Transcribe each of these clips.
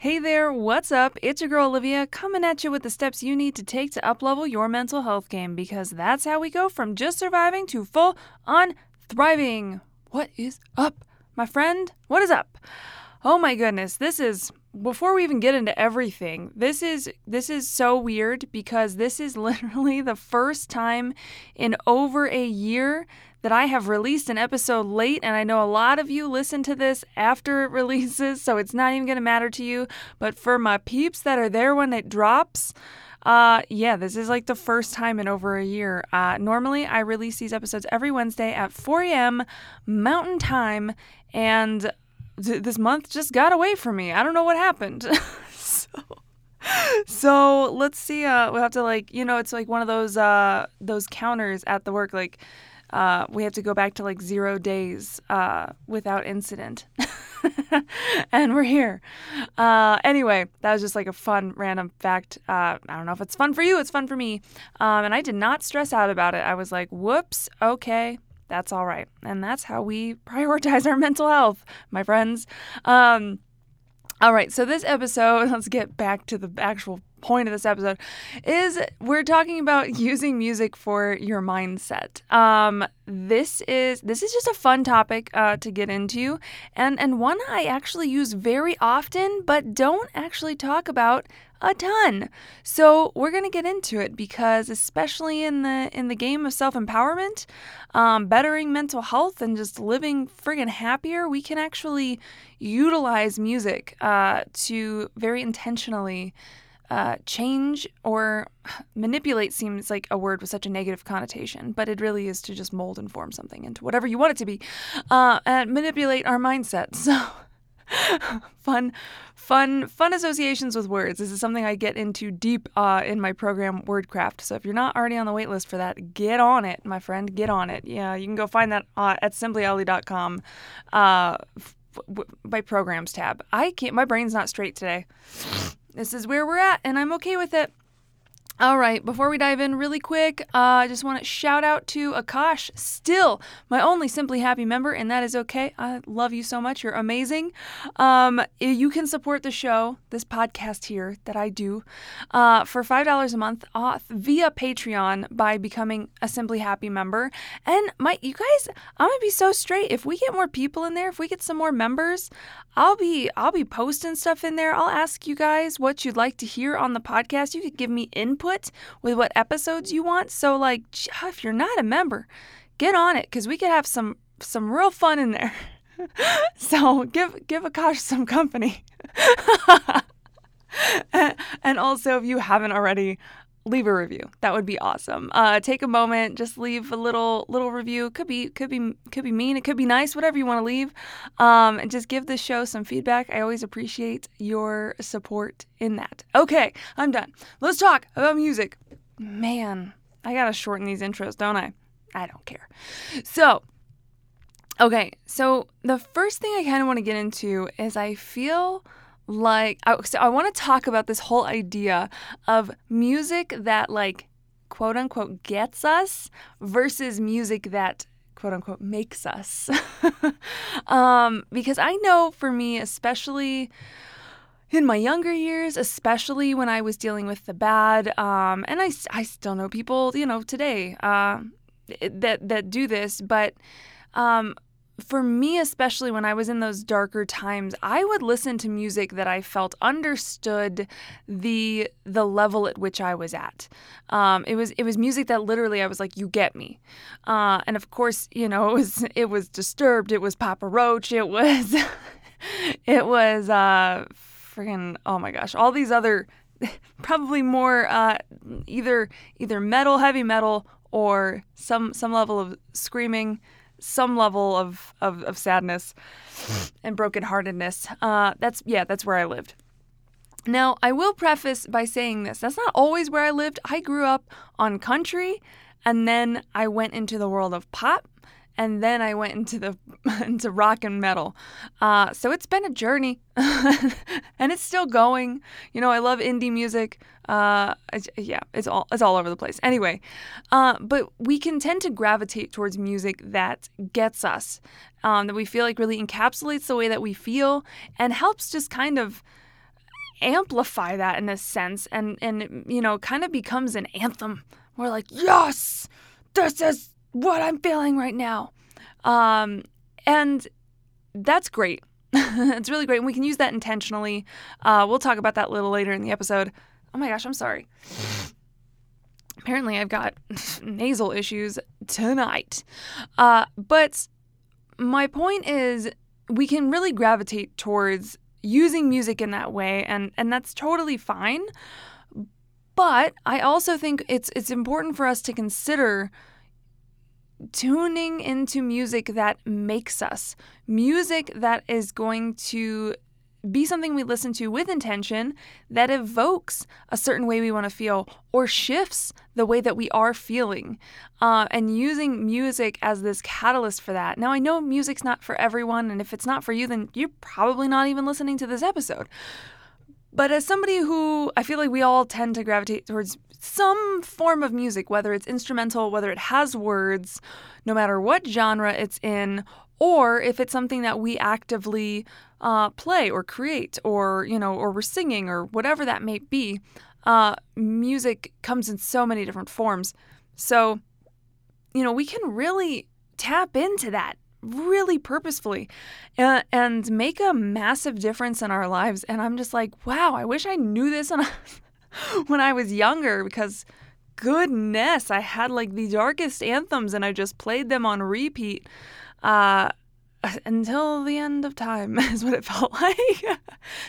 Hey there, what's up? It's your girl Olivia coming at you with the steps you need to take to uplevel your mental health game, because that's how we go from just surviving to full-on thriving. What is up, my friend? What is up? Oh my goodness, this is, before we even get into everything, this is so weird, because this is literally the first time in over a year that I have released an episode late, and I know a lot of you listen to this after it releases, so it's not even going to matter to you. But for my peeps that are there when it drops, this is like the first time in over a year. Normally, I release these episodes every Wednesday at 4 a.m. Mountain Time, and this month just got away from me. I don't know what happened. So let's see. We'll have to, like, you know, it's like one of those counters at the work, like, we have to go back to like 0 days without incident. And we're here. Anyway, that was just like a fun random fact. I don't know if it's fun for you. It's fun for me. And I did not stress out about it. I was like, whoops, okay, that's all right. And that's how we prioritize our mental health, my friends. All right, so this episode, let's get back to the actual point of this episode, is we're talking about using music for your mindset. This is just a fun topic to get into, and one I actually use very often but don't actually talk about a ton. So we're gonna get into it, because especially in the game of self-empowerment, bettering mental health, and just living friggin' happier, we can actually utilize music to very intentionally change or manipulate. Seems like a word with such a negative connotation, but it really is to just mold and form something into whatever you want it to be, and manipulate our mindset. So fun associations with words. This is something I get into deep in my program WordCraft. So if you're not already on the wait list for that, get on it, my friend. Get on it. Yeah, you can go find that at SimplyAlly.com by programs tab. I can't. My brain's not straight today. This is where we're at, and I'm okay with it. All right, before we dive in really quick, I just want to shout out to Akash, still my only Simply Happy member, and that is okay. I love you so much. You're amazing. You can support the show, this podcast here that I do, for $5 a month off via Patreon by becoming a Simply Happy member. And you guys, I'm going to be so straight. If we get more people in there, if we get some more members, I'll be posting stuff in there. I'll ask you guys what you'd like to hear on the podcast. You could give me input with what episodes you want. So, like, if you're not a member, get on it, because we could have some real fun in there. So give Akash some company. And also, if you haven't already, leave a review. That would be awesome. Take a moment, just leave a little review. Could be mean. It could be nice. Whatever you want to leave, and just give this show some feedback. I always appreciate your support in that. Okay, I'm done. Let's talk about music. Man, I gotta shorten these intros, don't I? I don't care. So the first thing I kind of want to get into is I feel like, so I want to talk about this whole idea of music that, like, quote unquote gets us versus music that quote unquote makes us. Because I know for me, especially in my younger years, especially when I was dealing with the bad, and I still know people, you know, today that do this, but for me, especially when I was in those darker times, I would listen to music that I felt understood the level at which I was at. It was music that literally I was like, you get me. And of course, you know, it was Disturbed, it was Papa Roach, it was friggin', oh my gosh, all these other probably more either metal, heavy metal, or some level of screaming some level of sadness and brokenheartedness. That's where I lived. Now, I will preface by saying this. That's not always where I lived. I grew up on country, and then I went into the world of pop, and then I went into rock and metal. So it's been a journey, and it's still going. You know, I love indie music. It's all over the place. Anyway, but we can tend to gravitate towards music that gets us, that we feel like really encapsulates the way that we feel and helps just kind of amplify that in a sense, and you know, kind of becomes an anthem. We're like, yes, this is what I'm feeling right now, and that's great. It's really great, and we can use that intentionally. We'll talk about that a little later in the episode. Oh my gosh, I'm sorry. Apparently, I've got nasal issues tonight. But my point is, we can really gravitate towards using music in that way, and that's totally fine. But I also think it's important for us to consider tuning into music that makes us, music that is going to be something we listen to with intention, that evokes a certain way we want to feel or shifts the way that we are feeling, and using music as this catalyst for that. Now, I know music's not for everyone, and if it's not for you, then you're probably not even listening to this episode. But as somebody who, I feel like we all tend to gravitate towards some form of music, whether it's instrumental, whether it has words, no matter what genre it's in, or if it's something that we actively play or create, or you know, or we're singing, or whatever that may be, music comes in so many different forms. So, you know, we can really tap into that really purposefully and make a massive difference in our lives. And I'm just like, wow, I wish I knew this when I was younger, because goodness, I had like the darkest anthems and I just played them on repeat. Until the end of time is what it felt like.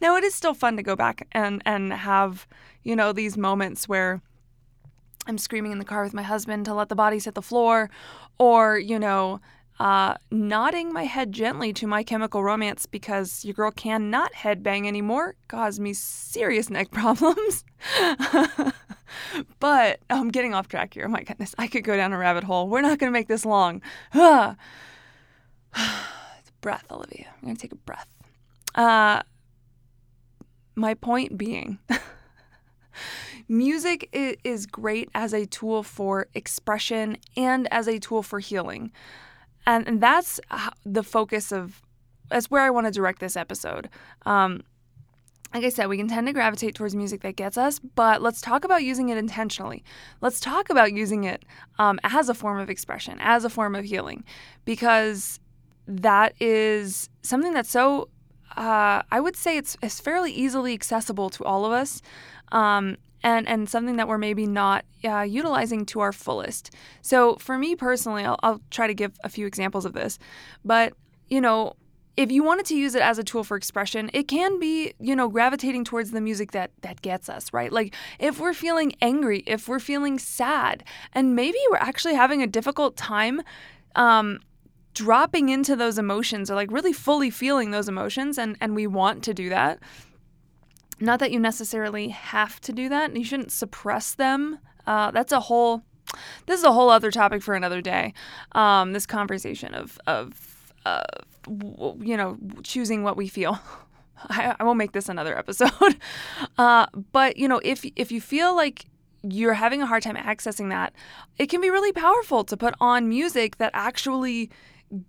Now, it is still fun to go back and have, you know, these moments where I'm screaming in the car with my husband to let the bodies hit the floor, or, you know, nodding my head gently to My Chemical Romance because your girl cannot headbang anymore. Caused me serious neck problems. But I'm getting off track here. Oh my goodness, I could go down a rabbit hole. We're not going to make this long. It's a breath, Olivia. I'm going to take a breath. My point being, music is great as a tool for expression and as a tool for healing. And that's the focus of, that's where I want to direct this episode. Like I said, we can tend to gravitate towards music that gets us, but let's talk about using it intentionally. Let's talk about using it as a form of expression, as a form of healing, because that is something that's so, I would say it's fairly easily accessible to all of us, and something that we're maybe not utilizing to our fullest. So for me personally, I'll try to give a few examples of this, but, you know, if you wanted to use it as a tool for expression, it can be, you know, gravitating towards the music that gets us, right? Like if we're feeling angry, if we're feeling sad, and maybe we're actually having a difficult time dropping into those emotions, or like really fully feeling those emotions, and we want to do that. Not that you necessarily have to do that, and you shouldn't suppress them. This is a whole other topic for another day, this conversation of you know, choosing what we feel. I will make this another episode. But, you know, if you feel like you're having a hard time accessing that, it can be really powerful to put on music that actually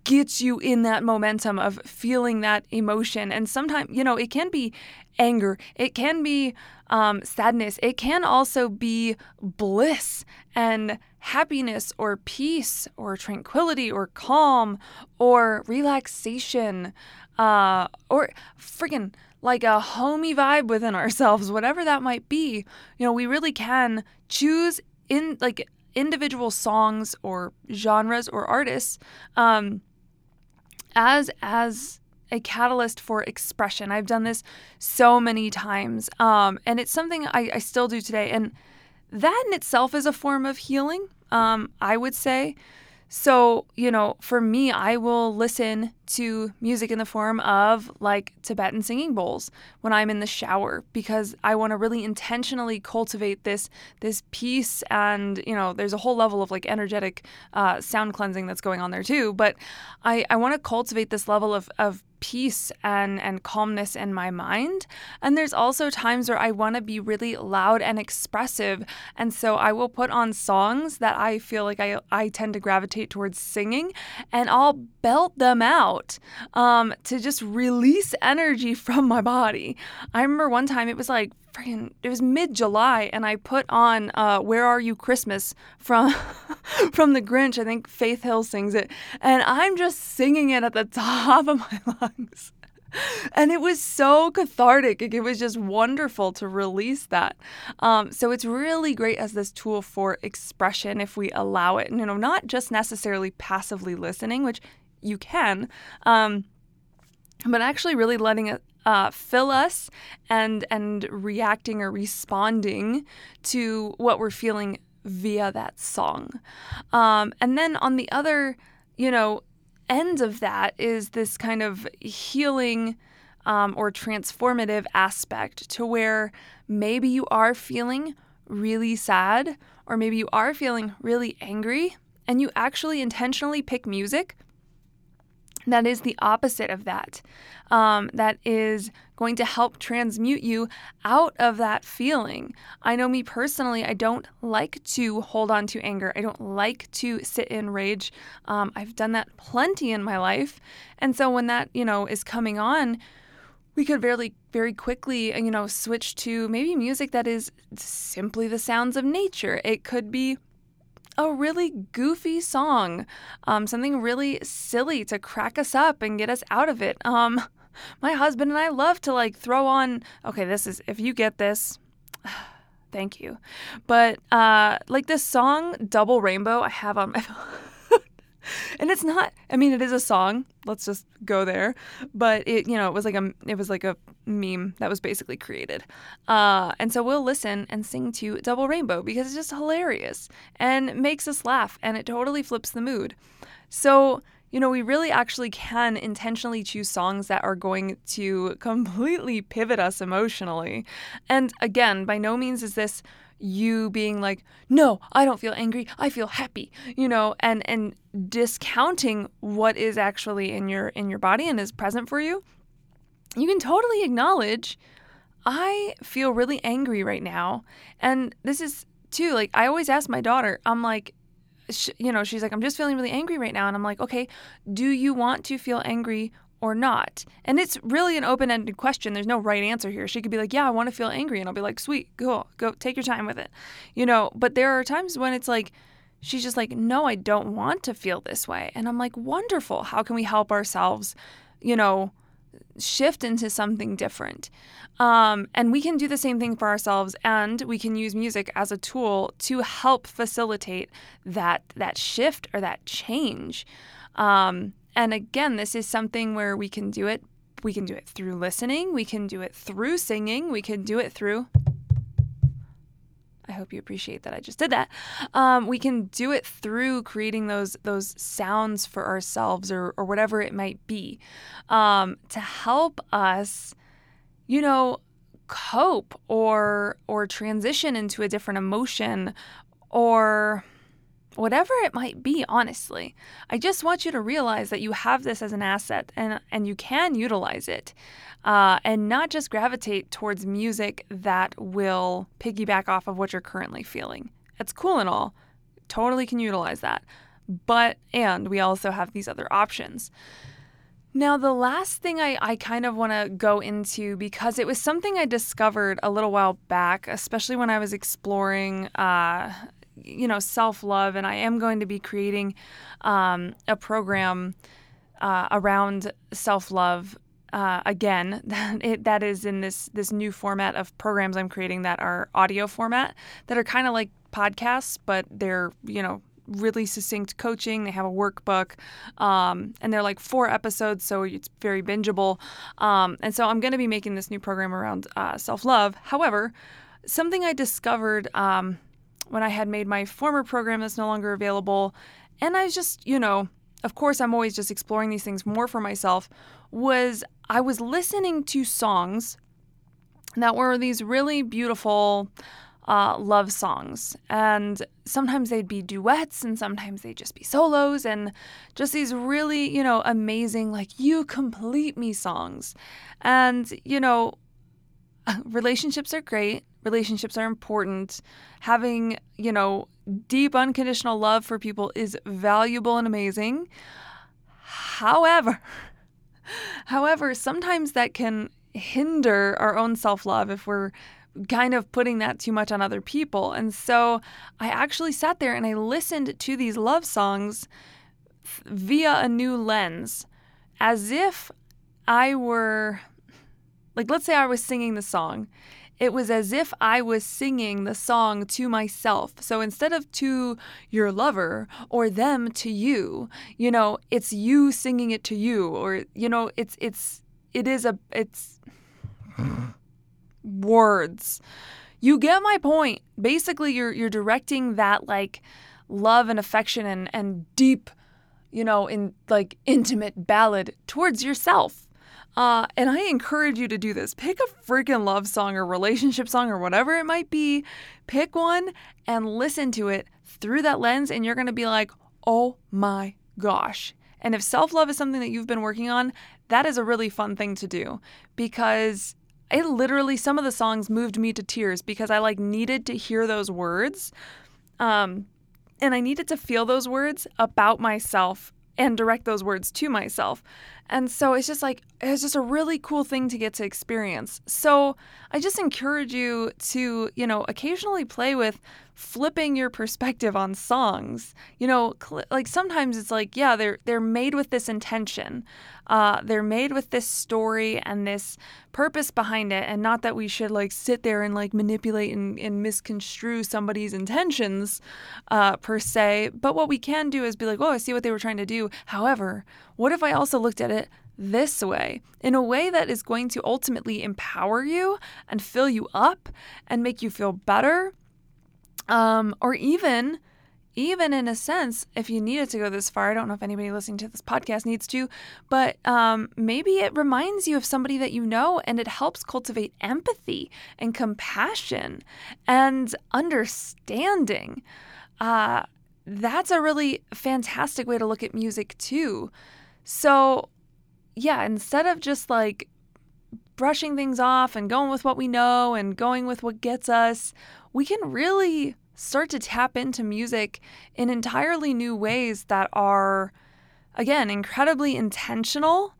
gets you in that momentum of feeling that emotion. And sometimes, you know, it can be anger. It can be sadness. It can also be bliss and happiness or peace or tranquility or calm or relaxation or friggin' like a homey vibe within ourselves, whatever that might be. You know, we really can choose in like individual songs or genres or artists as a catalyst for expression. I've done this so many times, and it's something I still do today. And that in itself is a form of healing, I would say. So, you know, for me, I will listen to music in the form of like Tibetan singing bowls when I'm in the shower, because I want to really intentionally cultivate this peace. And, you know, there's a whole level of like energetic sound cleansing that's going on there too. But I want to cultivate this level of peace and calmness in my mind. And there's also times where I want to be really loud and expressive. And so I will put on songs that I feel like I tend to gravitate towards singing, and I'll belt them out to just release energy from my body. I remember one time it was mid-July, and I put on Where Are You Christmas from the Grinch. I think Faith Hill sings it. And I'm just singing it at the top of my lungs. And it was so cathartic. It was just wonderful to release that. So it's really great as this tool for expression if we allow it. And, you know, not just necessarily passively listening, which you can, but actually really letting it fill us and reacting or responding to what we're feeling via that song. And then on the other, you know, end of that is this kind of healing or transformative aspect, to where maybe you are feeling really sad, or maybe you are feeling really angry, and you actually intentionally pick music that is the opposite of that, that is going to help transmute you out of that feeling. I know me personally, I don't like to hold on to anger. I don't like to sit in rage. I've done that plenty in my life. And so when that, you know, is coming on, we could very quickly, you know, switch to maybe music that is simply the sounds of nature. It could be a really goofy song, something really silly to crack us up and get us out of it. My husband and I love to like throw on, okay, this is, if you get this, thank you. But like this song, Double Rainbow, I have on my phone. And it's not, I mean, it is a song. Let's just go there. But it, you know, it was like a meme that was basically created. And so we'll listen and sing to Double Rainbow because it's just hilarious and makes us laugh, and it totally flips the mood. So, you know, we really actually can intentionally choose songs that are going to completely pivot us emotionally. And again, by no means is this you being like, no, I don't feel angry, I feel happy, you know, and discounting what is actually in your body and is present for you. You can totally acknowledge, I feel really angry right now. And this is too, like, I always ask my daughter, I'm like, you know, she's like, I'm just feeling really angry right now. And I'm like, okay, do you want to feel angry or not? And it's really an open-ended question. There's no right answer here. She could be like, yeah, I want to feel angry. And I'll be like, sweet, cool, go take your time with it. You know, but there are times when it's like, she's just like, no, I don't want to feel this way. And I'm like, wonderful. How can we help ourselves, you know, shift into something different? And we can do the same thing for ourselves, and we can use music as a tool to help facilitate that shift or that change. And again, this is something where we can do it. We can do it through listening. We can do it through singing. We can do it through... I hope you appreciate that I just did that. We can do it through creating those sounds for ourselves, or whatever it might be, to help us, you know, cope or transition into a different emotion or whatever it might be, honestly. I just want you to realize that you have this as an asset, and you can utilize it, and not just gravitate towards music that will piggyback off of what you're currently feeling. That's cool and all. Totally can utilize that. But, and we also have these other options. Now, the last thing I kind of want to go into, because it was something I discovered a little while back, especially when I was exploring you know, self-love, and I am going to be creating a program around self-love again. That is in this new format of programs I'm creating that are audio format, that are kind of like podcasts, but they're, you know, really succinct coaching. They have a workbook, and they're like 4 episodes, so it's very bingeable. And so I'm going to be making this new program around self-love. However, something I discovered when I had made my former program that's no longer available and I was just, you know, of course I'm always just exploring these things more for myself, was I was listening to songs that were these really beautiful love songs. And sometimes they'd be duets and sometimes they'd just be solos and just these really, you know, amazing, like, you complete me songs. And, you know, relationships are great. Relationships are important. Having, you know, deep unconditional love for people is valuable and amazing. However, sometimes that can hinder our own self-love if we're kind of putting that too much on other people. And so I actually sat there and I listened to these love songs via a new lens, as if I were, like, let's say I was singing the song. It was as if I was singing the song to myself. So instead of to your lover or them to you, you know, it's you singing it to you, or, you know, it's words. You get my point. Basically, you're directing that, like, love and affection and deep, you know, in, like, intimate ballad towards yourself. And I encourage you to do this. Pick a freaking love song or relationship song or whatever it might be. Pick one and listen to it through that lens, and you're going to be like, oh my gosh. And if self-love is something that you've been working on, that is a really fun thing to do, because it literally, some of the songs moved me to tears because I, like, needed to hear those words. And I needed to feel those words about myself and direct those words to myself. And so it's just like, it's just a really cool thing to get to experience. So I just encourage you to, you know, occasionally play with flipping your perspective on songs. You know, like, sometimes it's like, yeah, they're made with this intention. They're made with this story and this purpose behind it. And not that we should, like, sit there and, like, manipulate and misconstrue somebody's intentions per se. But what we can do is be like, oh, I see what they were trying to do. However, what if I also looked at it this way, in a way that is going to ultimately empower you and fill you up and make you feel better? Or even in a sense, if you needed to go this far, I don't know if anybody listening to this podcast needs to, but maybe it reminds you of somebody that you know, and it helps cultivate empathy and compassion and understanding. That's a really fantastic way to look at music too. So yeah, instead of just, like, brushing things off and going with what we know and going with what gets us, we can really start to tap into music in entirely new ways that are, again, incredibly intentional,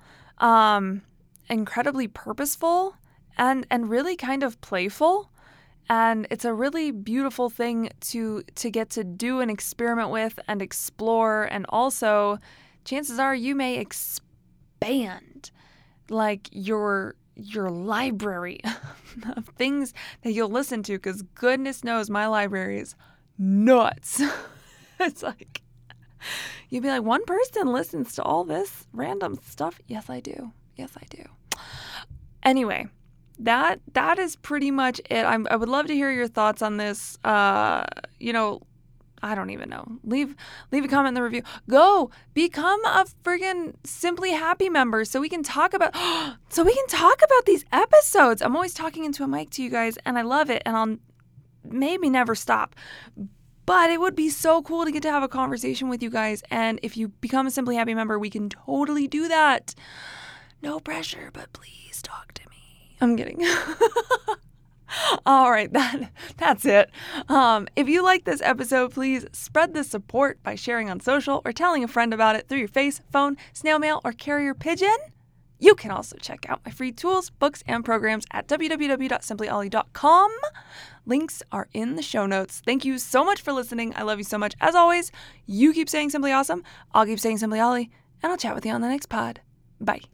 incredibly purposeful, and really kind of playful. And it's a really beautiful thing to get to do and experiment with and explore. And also, chances are you may expand, like, your library of things that you'll listen to, because goodness knows my library is nuts. It's like, you'd be like, one person listens to all this random stuff. Yes, I do. Anyway, that is pretty much it. I would love to hear your thoughts on this. You know, I don't even know. Leave a comment in the review. Go become a friggin' Simply Happy member so we can talk about these episodes. I'm always talking into a mic to you guys, and I love it, and I'll maybe never stop. But it would be so cool to get to have a conversation with you guys, and if you become a Simply Happy member, we can totally do that. No pressure, but please talk to me. I'm kidding. All right, that's it. If you like this episode, please spread the support by sharing on social or telling a friend about it through your face, phone, snail mail, or carrier pigeon. You can also check out my free tools, books, and programs at www.SimplyAlly.com. Links are in the show notes. Thank you so much for listening. I love you so much. As always, you keep saying Simply Awesome, I'll keep saying Simply Ollie, and I'll chat with you on the next pod. Bye.